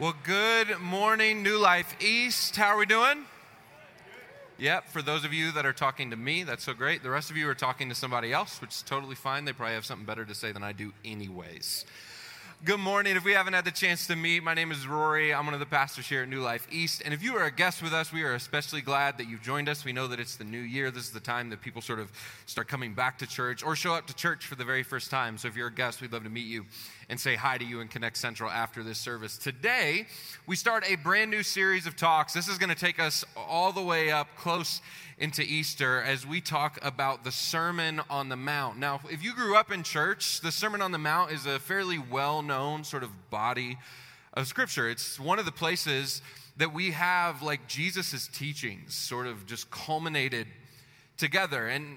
Well, good morning, New Life East. How are we doing? Yep, for those of you that are talking to me, that's so great. The rest of you are talking to somebody else, which is totally fine. They probably have something better to say than I do anyways. Good morning. If we haven't had the chance to meet, my name is Rory. I'm one of the pastors here at New Life East. And if you are a guest with us, we are especially glad that you've joined us. We know that it's the new year. This is the time that people sort of start coming back to church or show up to church for the very first time. So if you're a guest, we'd love to meet you and say hi to you in Connect Central after this service. Today, we start a brand new series of talks. This is going to take us all the way up close into Easter as we talk about the Sermon on the Mount. Now, if you grew up in church, the Sermon on the Mount is a fairly well-known sort of body of Scripture. It's one of the places that we have like Jesus's teachings sort of just culminated together. And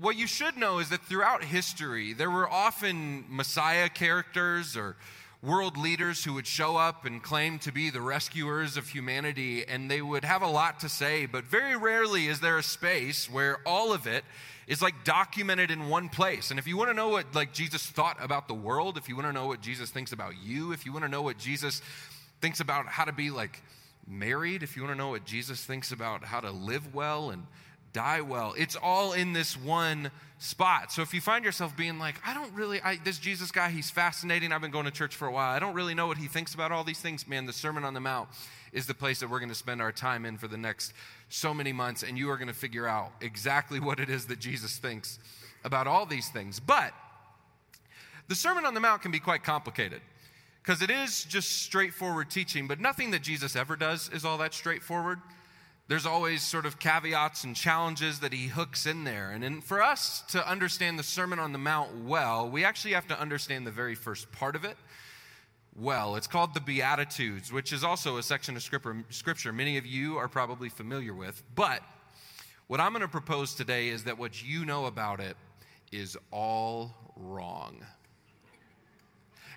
what you should know is that throughout history, there were often Messiah characters or world leaders who would show up and claim to be the rescuers of humanity, and they would have a lot to say, but very rarely is there a space where all of it is like documented in one place. And if you want to know what like Jesus thought about the world, if you want to know what Jesus thinks about you, if you want to know what Jesus thinks about how to be like married, if you want to know what Jesus thinks about how to live well and die well, it's all in this one spot. So if you find yourself being like, this Jesus guy, he's fascinating. I've been going to church for a while. I don't really know what he thinks about all these things. Man, the Sermon on the Mount is the place that we're going to spend our time in for the next so many months, and you are going to figure out exactly what it is that Jesus thinks about all these things. But the Sermon on the Mount can be quite complicated because it is just straightforward teaching, but nothing that Jesus ever does is all that straightforward. There's always sort of caveats and challenges that he hooks in there. And for us to understand the Sermon on the Mount well, we actually have to understand the very first part of it well. It's called the Beatitudes, which is also a section of Scripture many of you are probably familiar with. But what I'm going to propose today is that what you know about it is all wrong.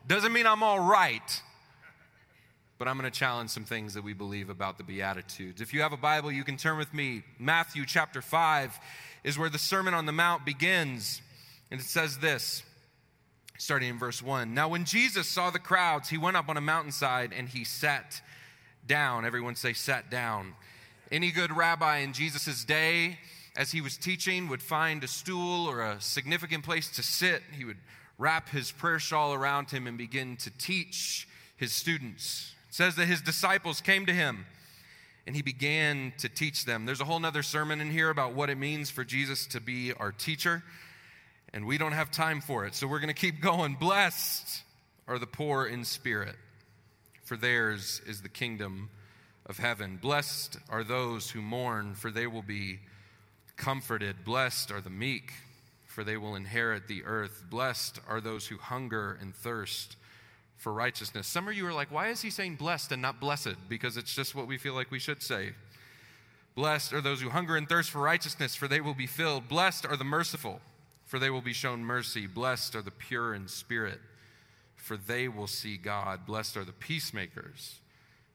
Doesn't mean I'm all right, but I'm going to challenge some things that we believe about the Beatitudes. If you have a Bible, you can turn with me. Matthew chapter 5 is where the Sermon on the Mount begins. And it says this, starting in verse 1. Now when Jesus saw the crowds, he went up on a mountainside and he sat down. Everyone say, sat down. Any good rabbi in Jesus' day, as he was teaching, would find a stool or a significant place to sit. He would wrap his prayer shawl around him and begin to teach his students. It says that his disciples came to him and he began to teach them. There's a whole nother sermon in here about what it means for Jesus to be our teacher, and we don't have time for it, so we're going to keep going. Blessed are the poor in spirit, for theirs is the kingdom of heaven. Blessed are those who mourn, for they will be comforted. Blessed are the meek, for they will inherit the earth. Blessed are those who hunger and thirst for righteousness. Some of you are like, why is he saying blessed and not blessed? Because it's just what we feel like we should say. Blessed are those who hunger and thirst for righteousness, for they will be filled. Blessed are the merciful, for they will be shown mercy. Blessed are the pure in spirit, for they will see God. Blessed are the peacemakers,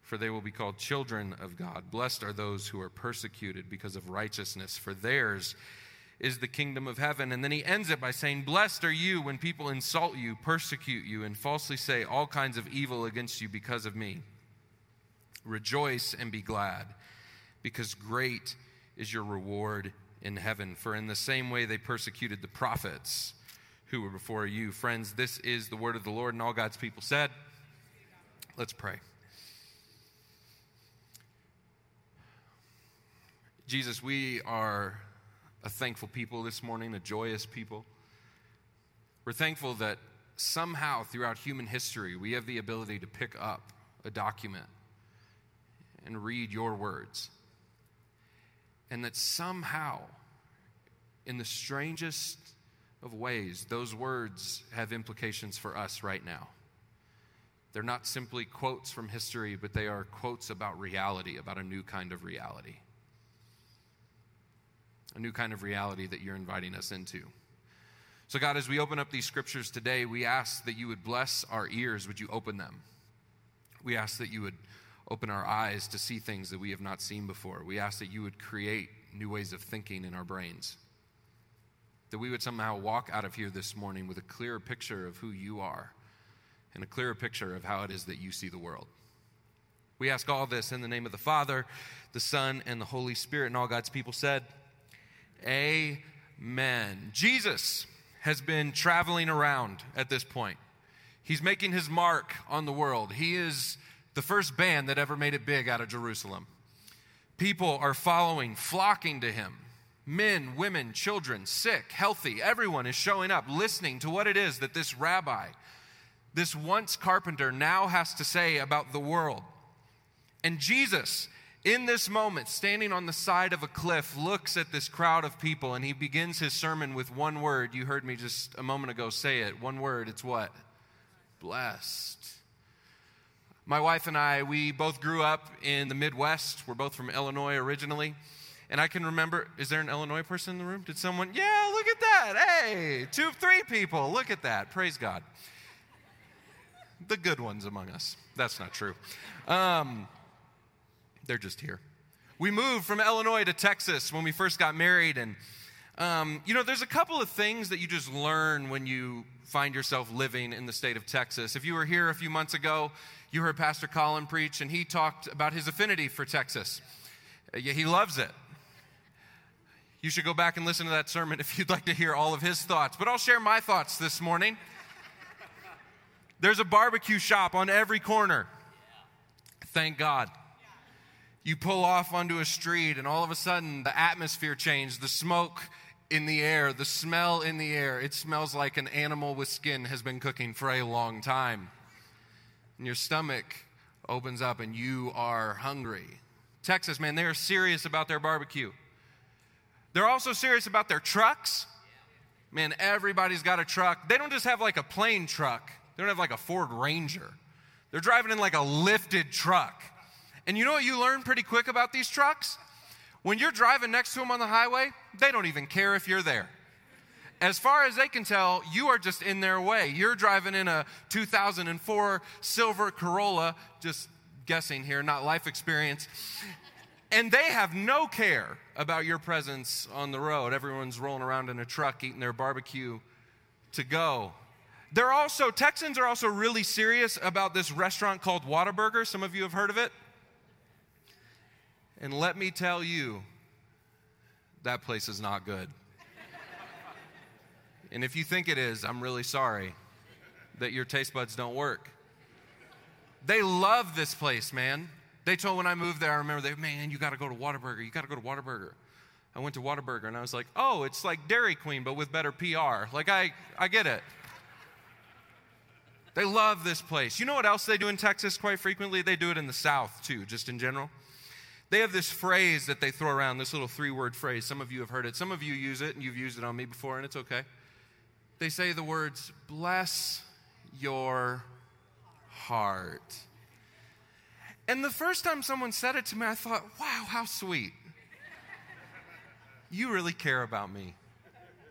for they will be called children of God. Blessed are those who are persecuted because of righteousness, for theirs is the kingdom of heaven. And then he ends it by saying, blessed are you when people insult you, persecute you, and falsely say all kinds of evil against you because of me. Rejoice and be glad, because great is your reward in heaven. For in the same way they persecuted the prophets who were before you. Friends, this is the word of the Lord, and all God's people said, let's pray. Jesus, we are a thankful people this morning, a joyous people. We're thankful that somehow throughout human history, we have the ability to pick up a document and read your words. And that somehow, in the strangest of ways, those words have implications for us right now. They're not simply quotes from history, but they are quotes about reality, about a new kind of reality. A new kind of reality that you're inviting us into. So God, as we open up these scriptures today, we ask that you would bless our ears. Would you open them? We ask that you would open our eyes to see things that we have not seen before. We ask that you would create new ways of thinking in our brains. That we would somehow walk out of here this morning with a clearer picture of who you are and a clearer picture of how it is that you see the world. We ask all this in the name of the Father, the Son, and the Holy Spirit. And all God's people said, amen. Jesus has been traveling around at this point. He's making his mark on the world. He is the first band that ever made it big out of Jerusalem. People are following, flocking to him. Men, women, children, sick, healthy, everyone is showing up, listening to what it is that this rabbi, this once carpenter, now has to say about the world. And Jesus, in this moment, standing on the side of a cliff, looks at this crowd of people, and he begins his sermon with one word. You heard me just a moment ago say it. One word. It's what? Blessed. My wife and I, we both grew up in the Midwest. We're both from Illinois originally. And I can remember, is there an Illinois person in the room? Did someone? Yeah, look at that. Hey, 2, 3 people. Look at that. Praise God. The good ones among us. That's not true. They're just here. We moved from Illinois to Texas when we first got married. And, there's a couple of things that you just learn when you find yourself living in the state of Texas. If you were here a few months ago, you heard Pastor Colin preach, and he talked about his affinity for Texas. Yeah, he loves it. You should go back and listen to that sermon if you'd like to hear all of his thoughts. But I'll share my thoughts this morning. There's a barbecue shop on every corner. Thank God. You pull off onto a street, and all of a sudden, the atmosphere changed. The smoke in the air, the smell in the air. It smells like an animal with skin has been cooking for a long time. And your stomach opens up, and you are hungry. Texas, man, they are serious about their barbecue. They're also serious about their trucks. Man, everybody's got a truck. They don't just have like a plain truck. They don't have like a Ford Ranger. They're driving in like a lifted truck. And you know what you learn pretty quick about these trucks? When you're driving next to them on the highway, they don't even care if you're there. As far as they can tell, you are just in their way. You're driving in a 2004 silver Corolla, just guessing here, not life experience. And they have no care about your presence on the road. Everyone's rolling around in a truck eating their barbecue to go. Texans are also really serious about this restaurant called Whataburger. Some of you have heard of it. And let me tell you, that place is not good. And if you think it is, I'm really sorry that your taste buds don't work. They love this place, man. They told when I moved there, I remember, you got to go to Whataburger. You got to go to Whataburger. I went to Whataburger, and I was like, oh, it's like Dairy Queen, but with better PR. Like, I get it. They love this place. You know what else they do in Texas quite frequently? They do it in the South, too, just in general. They have this phrase that they throw around, this little 3-word phrase. Some of you have heard it. Some of you use it, and you've used it on me before, and it's okay. They say the words, bless your heart. And the first time someone said it to me, I thought, wow, how sweet. You really care about me.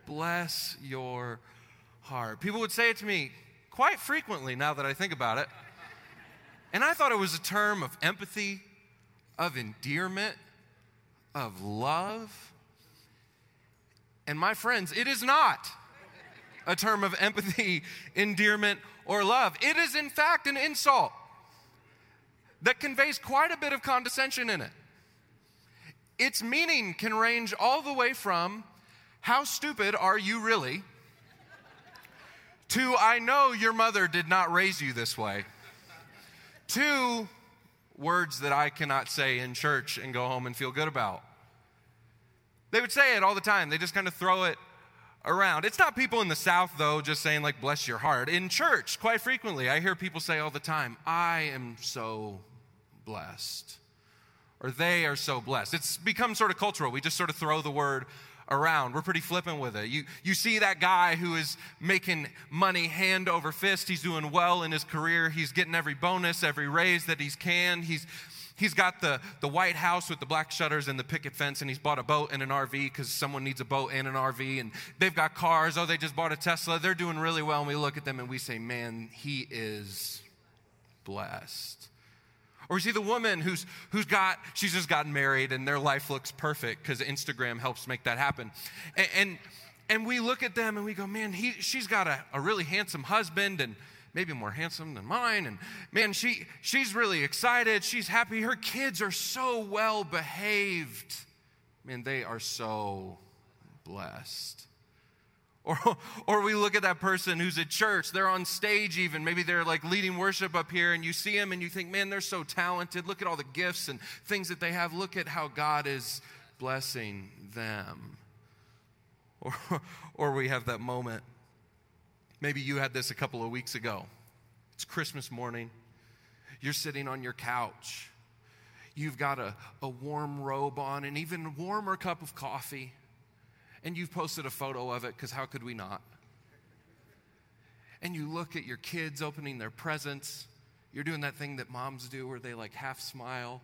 Bless your heart. People would say it to me quite frequently now that I think about it. And I thought it was a term of empathy, of endearment, of love. And my friends, it is not a term of empathy, endearment, or love. It is, in fact, an insult that conveys quite a bit of condescension in it. Its meaning can range all the way from, how stupid are you really? To, I know your mother did not raise you this way. To, words that I cannot say in church and go home and feel good about. They would say it all the time. They just kind of throw it around. It's not people in the South, though, just saying, like, bless your heart. In church, quite frequently, I hear people say all the time, I am so blessed, or they are so blessed. It's become sort of cultural. We just sort of throw the word around. We're pretty flippant with it. You see that guy who is making money hand over fist. He's doing well in his career. He's getting every bonus, every raise that he can. He's got the white house with the black shutters and the picket fence, and he's bought a boat and an RV because someone needs a boat and an RV, and they've got cars. Oh, they just bought a Tesla. They're doing really well, and we look at them and we say, man, he is blessed. Or you see the woman she's just gotten married and their life looks perfect because Instagram helps make that happen. And we look at them and we go, man, she's got a really handsome husband and maybe more handsome than mine. And man, she's really excited. She's happy. Her kids are so well behaved. Man, they are so blessed. Or we look at that person who's at church. They're on stage even. Maybe they're like leading worship up here, and you see them and you think, man, they're so talented. Look at all the gifts and things that they have. Look at how God is blessing them. Or we have that moment. Maybe you had this a couple of weeks ago. It's Christmas morning. You're sitting on your couch. You've got a warm robe on, an even warmer cup of coffee. And you've posted a photo of it, because how could we not? And you look at your kids opening their presents. You're doing that thing that moms do where they like half smile.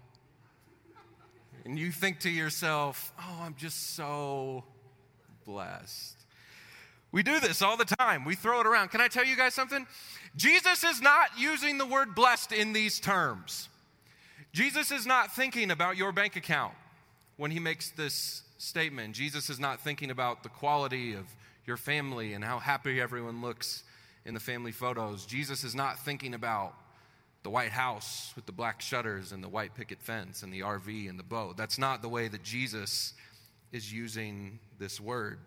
And you think to yourself, oh, I'm just so blessed. We do this all the time. We throw it around. Can I tell you guys something? Jesus is not using the word blessed in these terms. Jesus is not thinking about your bank account when he makes this statement. Jesus is not thinking about the quality of your family and how happy everyone looks in the family photos. Jesus is not thinking about the White House with the black shutters and the white picket fence and the RV and the boat. That's not the way that Jesus is using this word.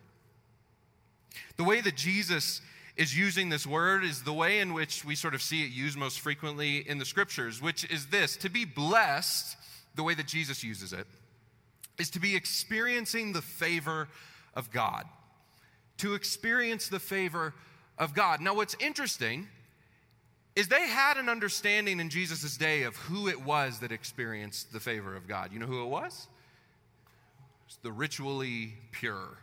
The way that Jesus is using this word is the way in which we sort of see it used most frequently in the scriptures, which is this: to be blessed, the way that Jesus uses it, is to be experiencing the favor of God. To experience the favor of God. Now, what's interesting is they had an understanding in Jesus' day of who it was that experienced the favor of God. You know who it was? It was the ritually pure,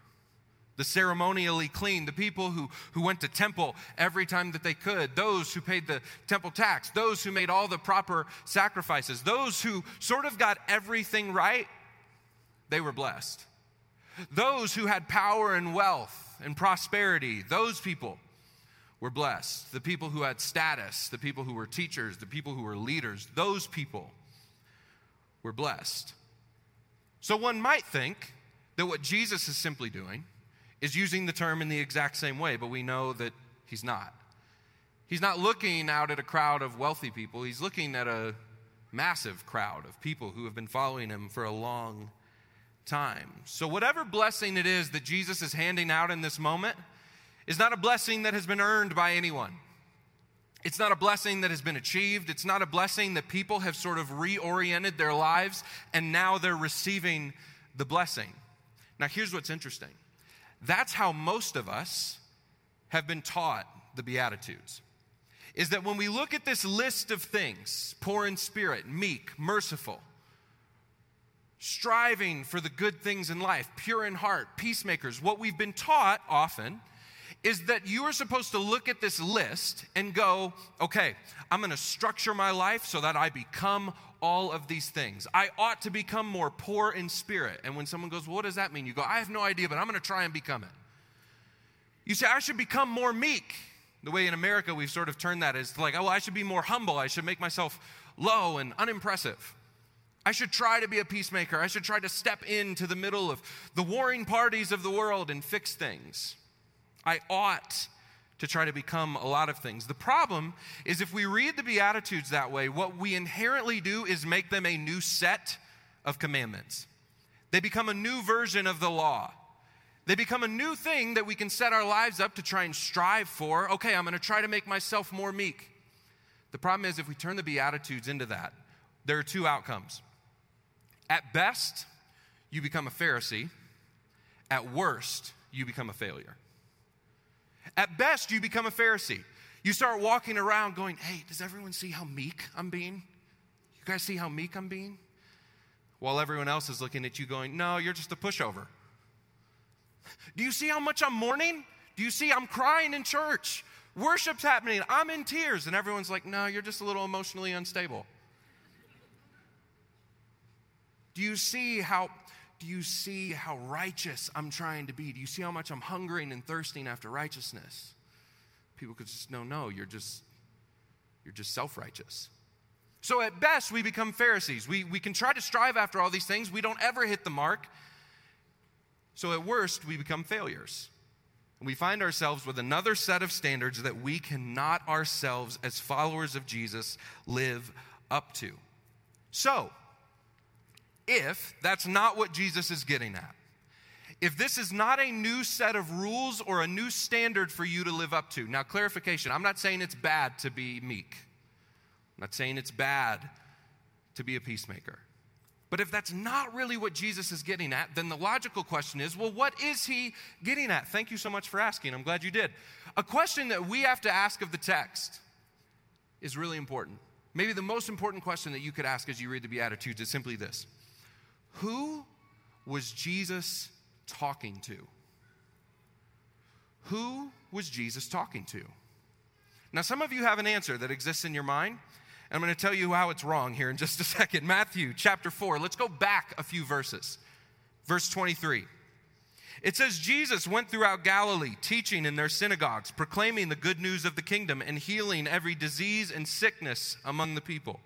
the ceremonially clean, the people who went to temple every time that they could, those who paid the temple tax, those who made all the proper sacrifices, those who sort of got everything right. They were blessed. Those who had power and wealth and prosperity, those people were blessed. The people who had status, the people who were teachers, the people who were leaders, those people were blessed. So one might think that what Jesus is simply doing is using the term in the exact same way, but we know that he's not. He's not looking out at a crowd of wealthy people. He's looking at a massive crowd of people who have been following him for a long time. So whatever blessing it is that Jesus is handing out in this moment is not a blessing that has been earned by anyone. It's not a blessing that has been achieved. It's not a blessing that people have sort of reoriented their lives and now they're receiving the blessing. Now here's what's interesting. That's how most of us have been taught the Beatitudes. Is that when we look at this list of things, poor in spirit, meek, merciful, striving for the good things in life, pure in heart, peacemakers. What we've been taught often is that you are supposed to look at this list and go, okay, I'm going to structure my life so that I become all of these things. I ought to become more poor in spirit. And when someone goes, well, what does that mean? You go, I have no idea, but I'm going to try and become it. You say, I should become more meek. The way in America we've sort of turned that is like, oh, well, I should be more humble. I should make myself low and unimpressive. I should try to be a peacemaker. I should try to step into the middle of the warring parties of the world and fix things. I ought to try to become a lot of things. The problem is if we read the Beatitudes that way, what we inherently do is make them a new set of commandments. They become a new version of the law. They become a new thing that we can set our lives up to try and strive for. Okay, I'm going to try to make myself more meek. The problem is if we turn the Beatitudes into that, there are two outcomes. At best, you become a Pharisee. At worst, you become a failure. At best, you become a Pharisee. You start walking around going, hey, does everyone see how meek I'm being? You guys see how meek I'm being? While everyone else is looking at you going, no, you're just a pushover. Do you see how much I'm mourning? Do you see I'm crying in church? Worship's happening. I'm in tears. And everyone's like, no, you're just a little emotionally unstable. Do you see how righteous I'm trying to be? Do you see how much I'm hungering and thirsting after righteousness? People could just no, you're just self-righteous. So at best, we become Pharisees. We can try to strive after all these things. We don't ever hit the mark. So at worst, we become failures. And we find ourselves with another set of standards that we cannot ourselves, as followers of Jesus, live up to. So, if that's not what Jesus is getting at, if this is not a new set of rules or a new standard for you to live up to. Now, clarification, I'm not saying it's bad to be meek. I'm not saying it's bad to be a peacemaker. But if that's not really what Jesus is getting at, then the logical question is, well, what is he getting at? Thank you so much for asking. I'm glad you did. A question that we have to ask of the text is really important. Maybe the most important question that you could ask as you read the Beatitudes is simply this. Who was Jesus talking to? Who was Jesus talking to? Now, some of you have an answer that exists in your mind. I'm going to tell you how it's wrong here in just a second. Matthew chapter 4. Let's go back a few verses. Verse 23. It says, Jesus went throughout Galilee, teaching in their synagogues, proclaiming the good news of the kingdom and healing every disease and sickness among the people.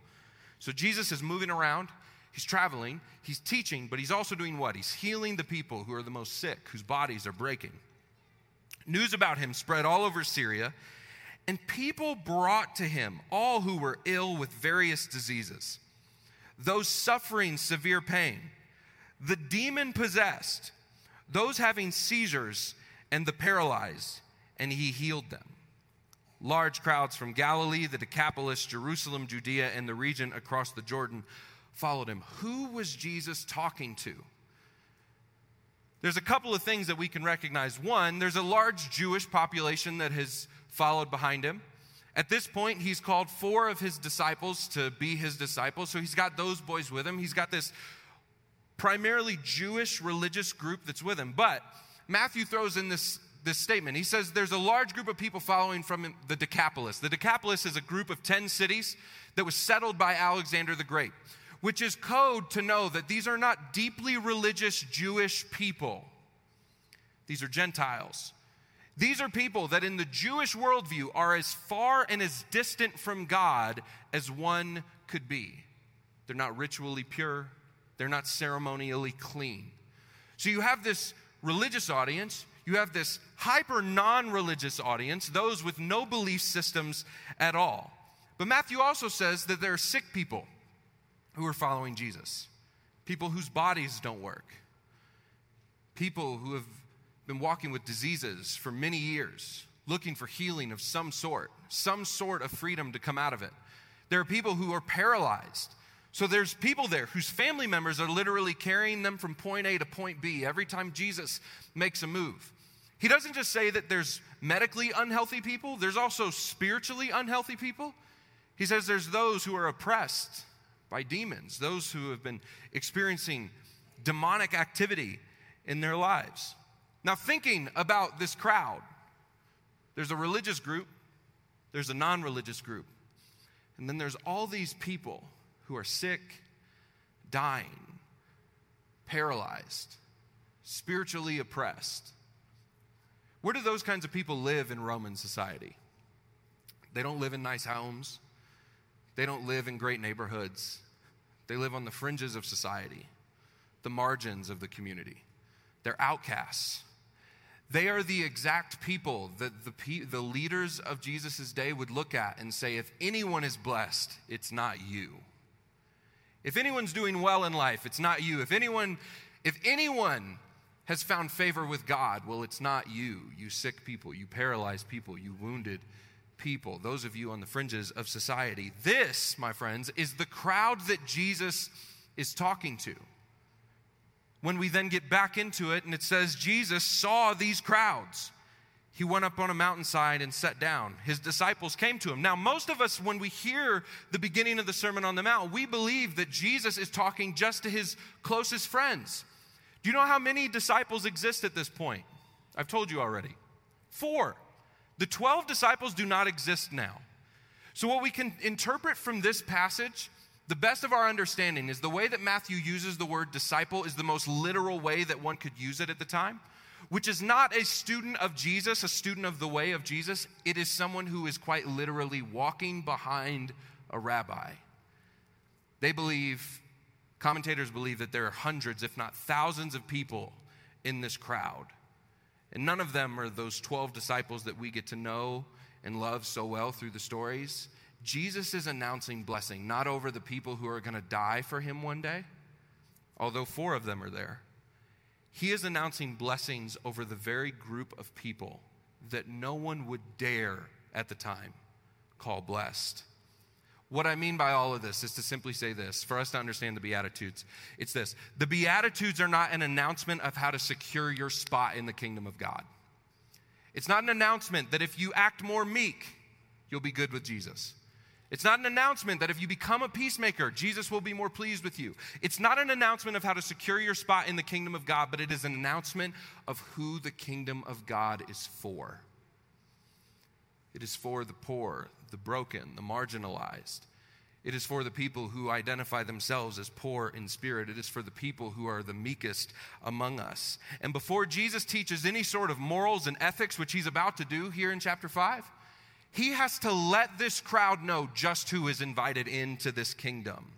So Jesus is moving around. He's traveling. He's teaching, but he's also doing what? He's healing the people who are the most sick, whose bodies are breaking. News about him spread all over Syria. And people brought to him all who were ill with various diseases, those suffering severe pain, the demon-possessed, those having seizures, and the paralyzed, and he healed them. Large crowds from Galilee, the Decapolis, Jerusalem, Judea, and the region across the Jordan followed him. Who was Jesus talking to? There's a couple of things that we can recognize. One, there's a large Jewish population that has followed behind him. At this point, he's called four of his disciples to be his disciples. So he's got those boys with him. He's got this primarily Jewish religious group that's with him. But Matthew throws in this statement. He says there's a large group of people following from the Decapolis. The Decapolis is a group of 10 cities that was settled by Alexander the Great, which is code to know that these are not deeply religious Jewish people. These are Gentiles. These are people that in the Jewish worldview are as far and as distant from God as one could be. They're not ritually pure. They're not ceremonially clean. So you have this religious audience. You have this hyper non-religious audience, those with no belief systems at all. But Matthew also says that there are sick people who are following Jesus, people whose bodies don't work, people who have been walking with diseases for many years, looking for healing of some sort of freedom to come out of it. There are people who are paralyzed. So there's people there whose family members are literally carrying them from point A to point B every time Jesus makes a move. He doesn't just say that there's medically unhealthy people, there's also spiritually unhealthy people. He says there's those who are oppressed by demons, those who have been experiencing demonic activity in their lives. Now, thinking about this crowd, there's a religious group, there's a non-religious group, and then there's all these people who are sick, dying, paralyzed, spiritually oppressed. Where do those kinds of people live in Roman society? They don't live in nice homes. They don't live in great neighborhoods. They live on the fringes of society, the margins of the community. They're outcasts. They are the exact people that the leaders of Jesus' day would look at and say, if anyone is blessed, it's not you. If anyone's doing well in life, it's not you. If anyone has found favor with God, well, it's not you. You sick people, you paralyzed people, you wounded people, those of you on the fringes of society. This, my friends, is the crowd that Jesus is talking to. When we then get back into it, and it says, Jesus saw these crowds. He went up on a mountainside and sat down. His disciples came to him. Now, most of us, when we hear the beginning of the Sermon on the Mount, we believe that Jesus is talking just to his closest friends. Do you know how many disciples exist at this point? I've told you already. 4. The 12 disciples do not exist now. So what we can interpret from this passage, the best of our understanding, is the way that Matthew uses the word disciple is the most literal way that one could use it at the time, which is not a student of Jesus, a student of the way of Jesus. It is someone who is quite literally walking behind a rabbi. Commentators believe that there are hundreds, if not thousands, of people in this crowd. And none of them are those 12 disciples that we get to know and love so well through the stories. Jesus is announcing blessing, not over the people who are going to die for him one day, although 4 of them are there. He is announcing blessings over the very group of people that no one would dare at the time call blessed. What I mean by all of this is to simply say this, for us to understand the Beatitudes, it's this. The Beatitudes are not an announcement of how to secure your spot in the kingdom of God. It's not an announcement that if you act more meek, you'll be good with Jesus. It's not an announcement that if you become a peacemaker, Jesus will be more pleased with you. It's not an announcement of how to secure your spot in the kingdom of God, but it is an announcement of who the kingdom of God is for. It is for the poor, the broken, the marginalized. It is for the people who identify themselves as poor in spirit. It is for the people who are the meekest among us. And before Jesus teaches any sort of morals and ethics, which he's about to do here in chapter 5, he has to let this crowd know just who is invited into this kingdom.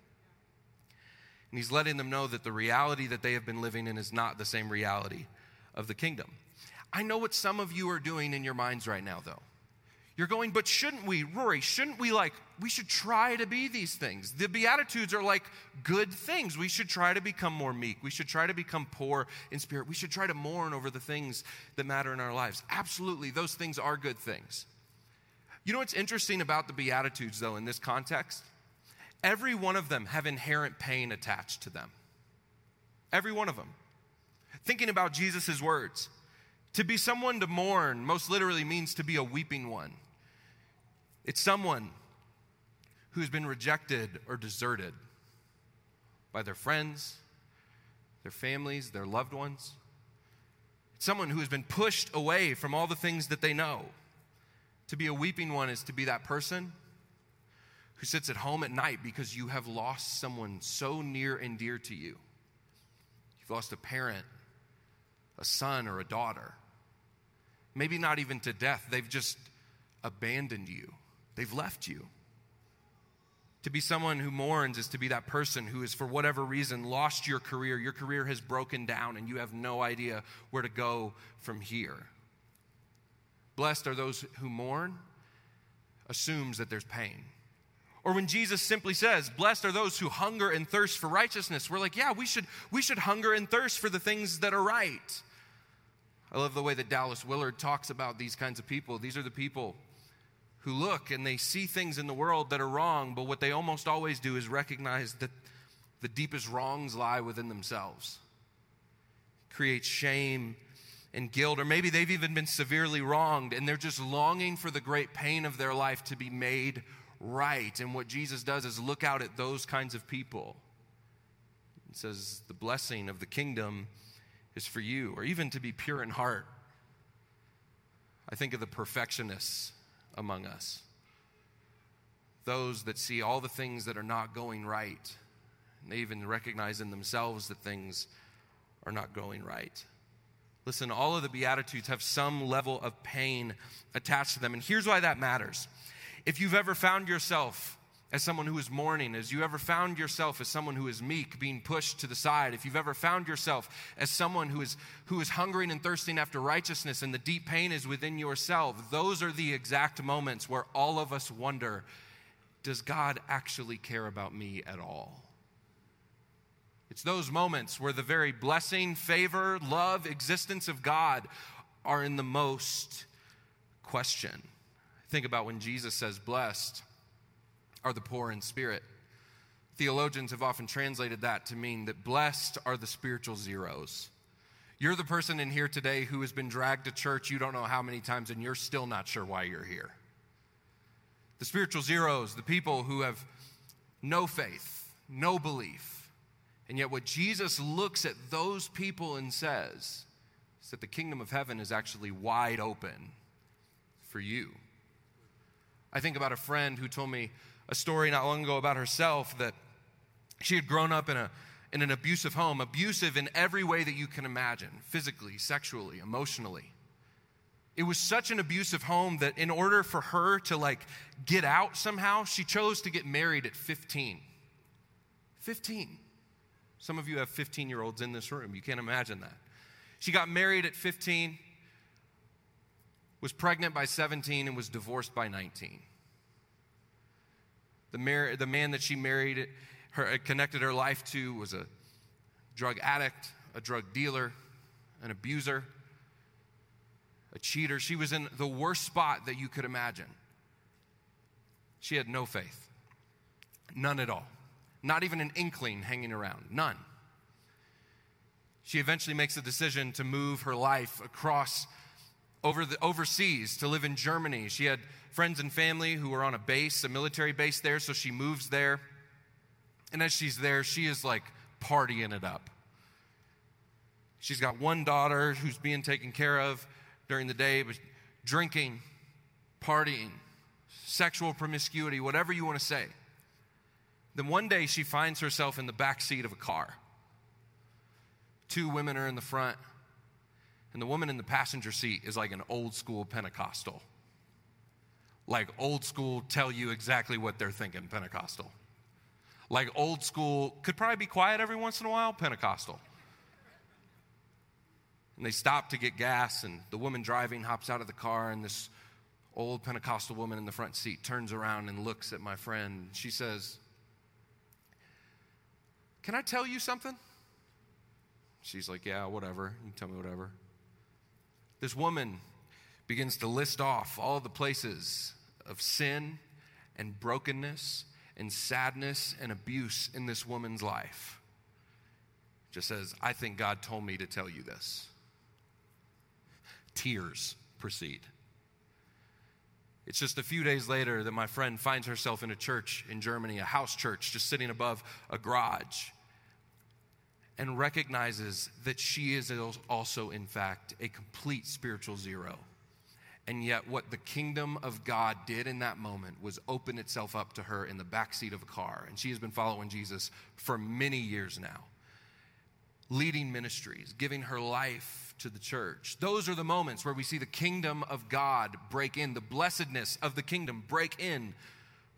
And he's letting them know that the reality that they have been living in is not the same reality of the kingdom. I know what some of you are doing in your minds right now, though. You're going, but shouldn't we, Rory, shouldn't we we should try to be these things. The Beatitudes are like good things. We should try to become more meek. We should try to become poor in spirit. We should try to mourn over the things that matter in our lives. Absolutely, those things are good things. You know what's interesting about the Beatitudes, though, in this context? Every one of them have inherent pain attached to them. Every one of them. Thinking about Jesus' words, to be someone to mourn most literally means to be a weeping one. It's someone who's been rejected or deserted by their friends, their families, their loved ones. It's someone who has been pushed away from all the things that they know. To be a weeping one is to be that person who sits at home at night because you have lost someone so near and dear to you. You've lost a parent, a son, or a daughter. Maybe not even to death. They've just abandoned you. They've left you. To be someone who mourns is to be that person who is, for whatever reason, lost your career. Your career has broken down and you have no idea where to go from here. Blessed are those who mourn, assumes that there's pain. Or when Jesus simply says, blessed are those who hunger and thirst for righteousness, we're like, yeah, we should hunger and thirst for the things that are right. I love the way that Dallas Willard talks about these kinds of people. These are the people who look and they see things in the world that are wrong, but what they almost always do is recognize that the deepest wrongs lie within themselves. Creates shame and guilt, or maybe they've even been severely wronged and they're just longing for the great pain of their life to be made right. And what Jesus does is look out at those kinds of people and says, the blessing of the kingdom is for you, or even to be pure in heart. I think of the perfectionists among us, those that see all the things that are not going right, and they even recognize in themselves that things are not going right. Listen, all of the Beatitudes have some level of pain attached to them. And here's why that matters. If you've ever found yourself as someone who is mourning, as you ever found yourself as someone who is meek, being pushed to the side, if you've ever found yourself as someone who is hungering and thirsting after righteousness and the deep pain is within yourself, those are the exact moments where all of us wonder, does God actually care about me at all? It's those moments where the very blessing, favor, love, existence of God are in the most question. Think about when Jesus says, blessed are the poor in spirit. Theologians have often translated that to mean that blessed are the spiritual zeros. You're the person in here today who has been dragged to church you don't know how many times, and you're still not sure why you're here. The spiritual zeros, the people who have no faith, no belief. And yet what Jesus looks at those people and says is that the kingdom of heaven is actually wide open for you. I think about a friend who told me a story not long ago about herself, that she had grown up in an abusive home, abusive in every way that you can imagine, physically, sexually, emotionally. It was such an abusive home that in order for her to get out somehow, she chose to get married at 15. 15. Some of you have 15-year-olds in this room. You can't imagine that. She got married at 15. was pregnant by 17 and was divorced by 19. The man that she married, connected her life to, was a drug addict, a drug dealer, an abuser, a cheater. She was in the worst spot that you could imagine. She had no faith, none at all, not even an inkling hanging around, none. She eventually makes a decision to move her life across overseas to live in Germany. She had friends and family who were on a base, a military base there, so she moves there. And as she's there, she is like partying it up. She's got one daughter who's being taken care of during the day, but drinking, partying, sexual promiscuity, whatever you want to say. Then one day she finds herself in the back seat of a car. Two women are in the front, and the woman in the passenger seat is like an old school Pentecostal. Like old school, tell you exactly what they're thinking, Pentecostal. Like old school, could probably be quiet every once in a while, Pentecostal. And they stop to get gas, and the woman driving hops out of the car, and this old Pentecostal woman in the front seat turns around and looks at my friend. She says, "Can I tell you something?" She's like, "Yeah, whatever. You can tell me whatever." This woman begins to list off all the places of sin and brokenness and sadness and abuse in this woman's life. Just says, "I think God told me to tell you this." Tears proceed. It's just a few days later that my friend finds herself in a church in Germany, a house church, just sitting above a garage, and recognizes that she is also, in fact, a complete spiritual zero. And yet what the kingdom of God did in that moment was open itself up to her in the backseat of a car. And she has been following Jesus for many years now, leading ministries, giving her life to the church. Those are the moments where we see the kingdom of God break in, the blessedness of the kingdom break in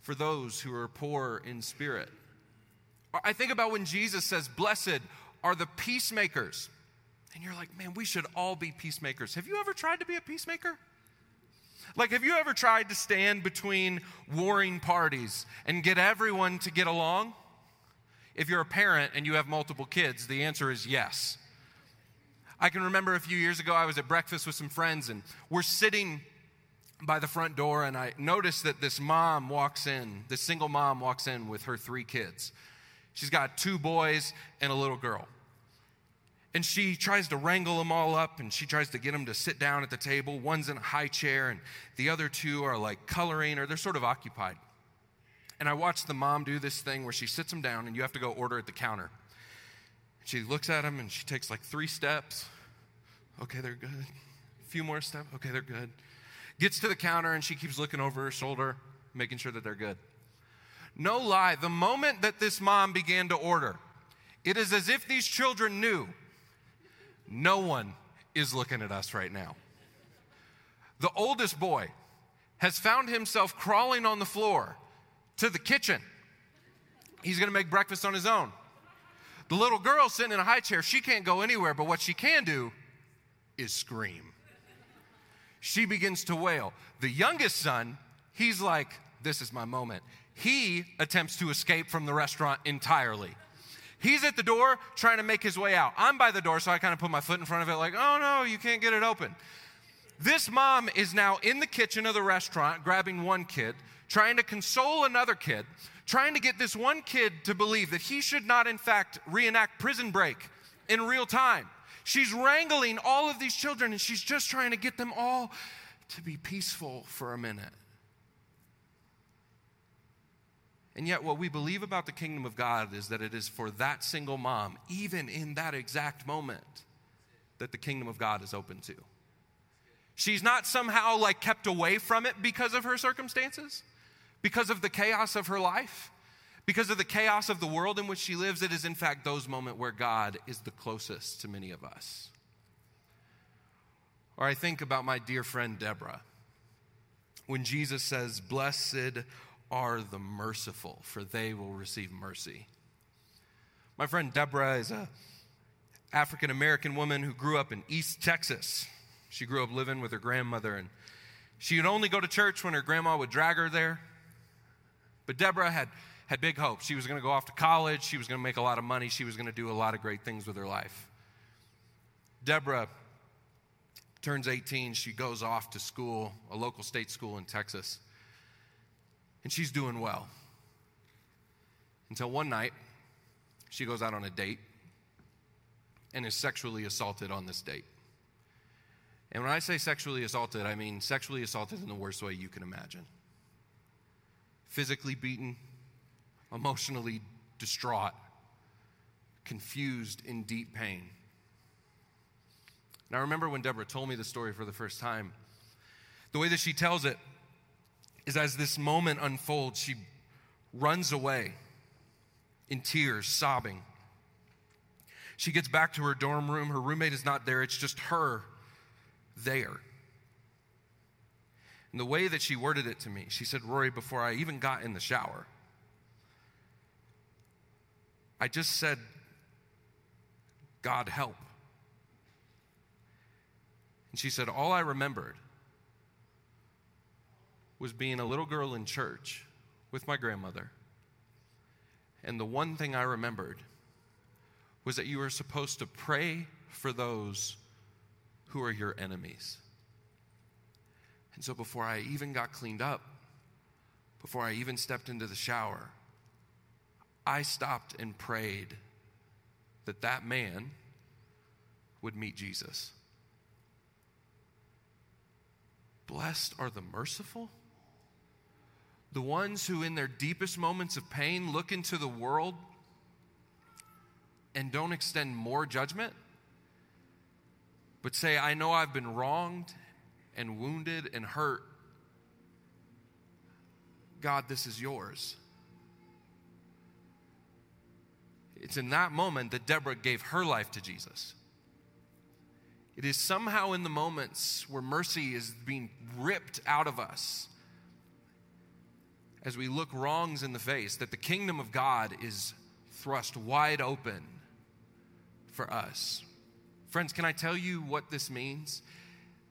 for those who are poor in spirit. I think about when Jesus says, "Blessed are the peacemakers." And you're like, man, we should all be peacemakers. Have you ever tried to be a peacemaker? Like, have you ever tried to stand between warring parties and get everyone to get along? If you're a parent and you have multiple kids, the answer is yes. I can remember a few years ago, I was at breakfast with some friends, and we're sitting by the front door, and I noticed that this mom walks in, this single mom walks in with her 3 kids. She's got 2 boys and a little girl. And she tries to wrangle them all up, and she tries to get them to sit down at the table. One's in a high chair, and the other 2 are like coloring, or they're sort of occupied. And I watched the mom do this thing where she sits them down, and you have to go order at the counter. She looks at them, and she takes like 3 steps. Okay, they're good. A few more steps. Okay, they're good. Gets to the counter, and she keeps looking over her shoulder, making sure that they're good. No lie, the moment that this mom began to order, it is as if these children knew, no one is looking at us right now. The oldest boy has found himself crawling on the floor to the kitchen. He's going to make breakfast on his own. The little girl sitting in a high chair, she can't go anywhere, but what she can do is scream. She begins to wail. The youngest son, he's like, "This is my moment." He attempts to escape from the restaurant entirely. He's at the door trying to make his way out. I'm by the door, so I kind of put my foot in front of it like, "Oh, no, you can't get it open." This mom is now in the kitchen of the restaurant grabbing one kid, trying to console another kid, trying to get this one kid to believe that he should not, in fact, reenact Prison Break in real time. She's wrangling all of these children, and she's just trying to get them all to be peaceful for a minute. And yet what we believe about the kingdom of God is that it is for that single mom, even in that exact moment, that the kingdom of God is open to. She's not somehow like kept away from it because of her circumstances, because of the chaos of her life, because of the chaos of the world in which she lives. It is in fact those moments where God is the closest to many of us. Or I think about my dear friend Deborah. When Jesus says, "Blessed are the merciful, for they will receive mercy." My friend Deborah is an African-American woman who grew up in East Texas. She grew up living with her grandmother, and She would only go to church when her grandma would drag her there. But Deborah had big hopes. She was going to go off to college. She was going to make a lot of money. She was going to do a lot of great things with her life. Deborah turns 18. She goes off to school, a local state school in Texas. And she's doing well. Until one night, she goes out on a date and is sexually assaulted on this date. And when I say sexually assaulted, I mean sexually assaulted in the worst way you can imagine. Physically beaten, emotionally distraught, confused, in deep pain. And I remember when Deborah told me the story for the first time, the way that she tells it is as this moment unfolds, she runs away in tears, sobbing. She gets back to her dorm room. Her roommate is not there. It's just her there. And the way that she worded it to me, she said, "Rory, before I even got in the shower, I just said, God help." And she said, "All I remembered was being a little girl in church with my grandmother. And the one thing I remembered was that you were supposed to pray for those who are your enemies. And so before I even got cleaned up, before I even stepped into the shower, I stopped and prayed that that man would meet Jesus. Blessed are the merciful, the ones who in their deepest moments of pain look into the world and don't extend more judgment, but say, I know I've been wronged and wounded and hurt. God, this is yours." It's in that moment that Deborah gave her life to Jesus. It is somehow in the moments where mercy is being ripped out of us as we look wrongs in the face that the kingdom of God is thrust wide open for us. Friends, can I tell you what this means?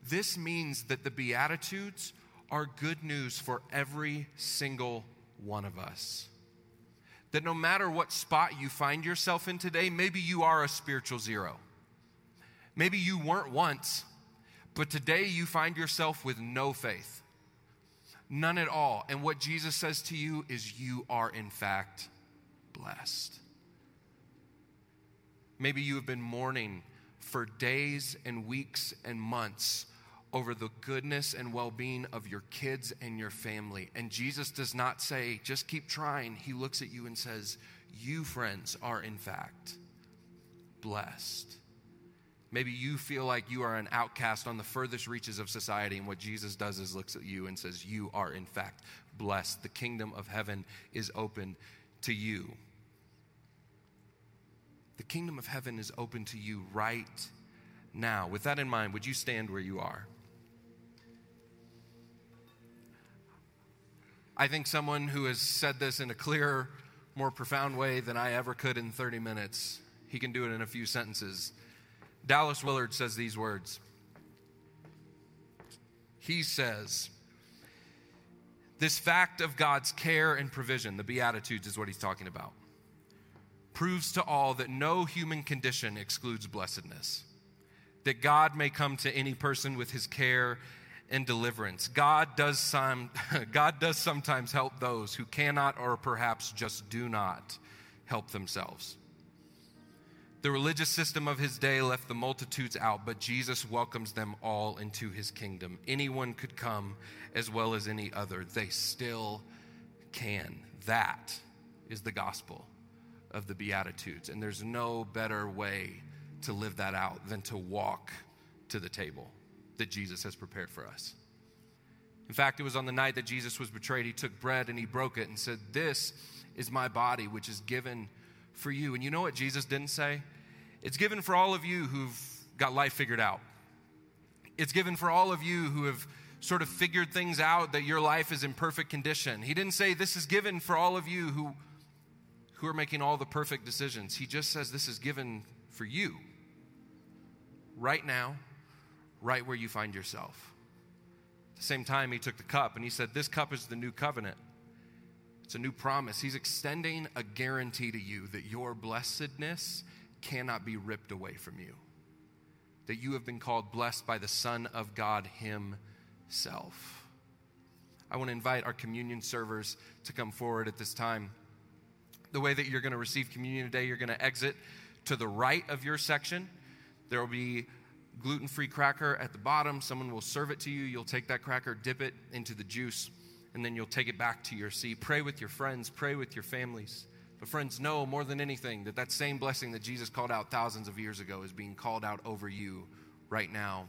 This means that the Beatitudes are good news for every single one of us. That no matter what spot you find yourself in today, maybe you are a spiritual zero. Maybe you weren't once, but today you find yourself with no faith, none at all. And what Jesus says to you is you are in fact blessed. Maybe you have been mourning for days and weeks and months over the goodness and well-being of your kids and your family. And Jesus does not say, just keep trying. He looks at you and says, you, friends, are in fact blessed. Maybe you feel like you are an outcast on the furthest reaches of society, and what Jesus does is looks at you and says, you are in fact blessed. The kingdom of heaven is open to you. The kingdom of heaven is open to you right now. With that in mind, would you stand where you are? I think someone who has said this in a clearer, more profound way than I ever could in 30 minutes, he can do it in a few sentences. Dallas Willard says these words. He says, this fact of God's care and provision, the Beatitudes is what he's talking about, proves to all that no human condition excludes blessedness, that God may come to any person with his care and deliverance. God does sometimes help those who cannot or perhaps just do not help themselves. The religious system of his day left the multitudes out, but Jesus welcomes them all into his kingdom. Anyone could come as well as any other. They still can. That is the gospel of the Beatitudes, and there's no better way to live that out than to walk to the table that Jesus has prepared for us. In fact, it was on the night that Jesus was betrayed, he took bread and he broke it and said, "This is my body, which is given for you." And you know what Jesus didn't say? It's given for all of you who've got life figured out. It's given for all of you who have sort of figured things out, that your life is in perfect condition. He didn't say this is given for all of you who are making all the perfect decisions. He just says this is given for you right now, right where you find yourself. At the same time, he took the cup and he said, this cup is the new covenant. It's a new promise. He's extending a guarantee to you that your blessedness cannot be ripped away from you, that you have been called blessed by the Son of God himself. I want to invite our communion servers to come forward at this time. The way that you're going to receive communion today, you're going to exit to the right of your section. There will be gluten-free cracker at the bottom. Someone will serve it to you. You'll take that cracker, dip it into the juice, and then you'll take it back to your seat. Pray with your friends. Pray with your families. But friends, know more than anything that that same blessing that Jesus called out thousands of years ago is being called out over you right now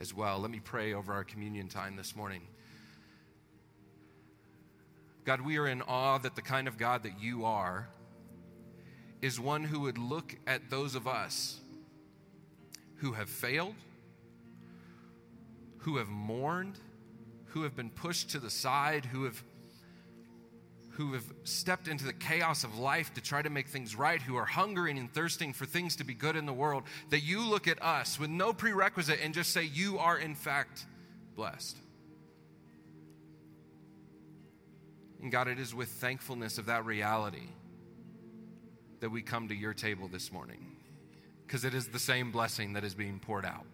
as well. Let me pray over our communion time this morning. God, we are in awe that the kind of God that you are is one who would look at those of us who have failed, who have mourned, who have been pushed to the side, who have stepped into the chaos of life to try to make things right, who are hungering and thirsting for things to be good in the world, that you look at us with no prerequisite and just say, you are in fact blessed. And God, it is with thankfulness of that reality that we come to your table this morning, because it is the same blessing that is being poured out,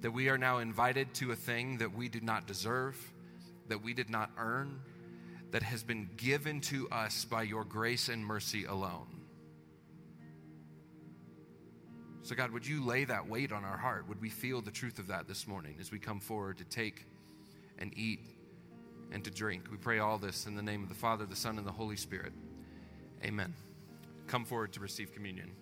that we are now invited to a thing that we did not deserve, that we did not earn, that has been given to us by your grace and mercy alone. So God, would you lay that weight on our heart? Would we feel the truth of that this morning as we come forward to take and eat and to drink? We pray all this in the name of the Father, the Son, and the Holy Spirit. Amen. Come forward to receive communion.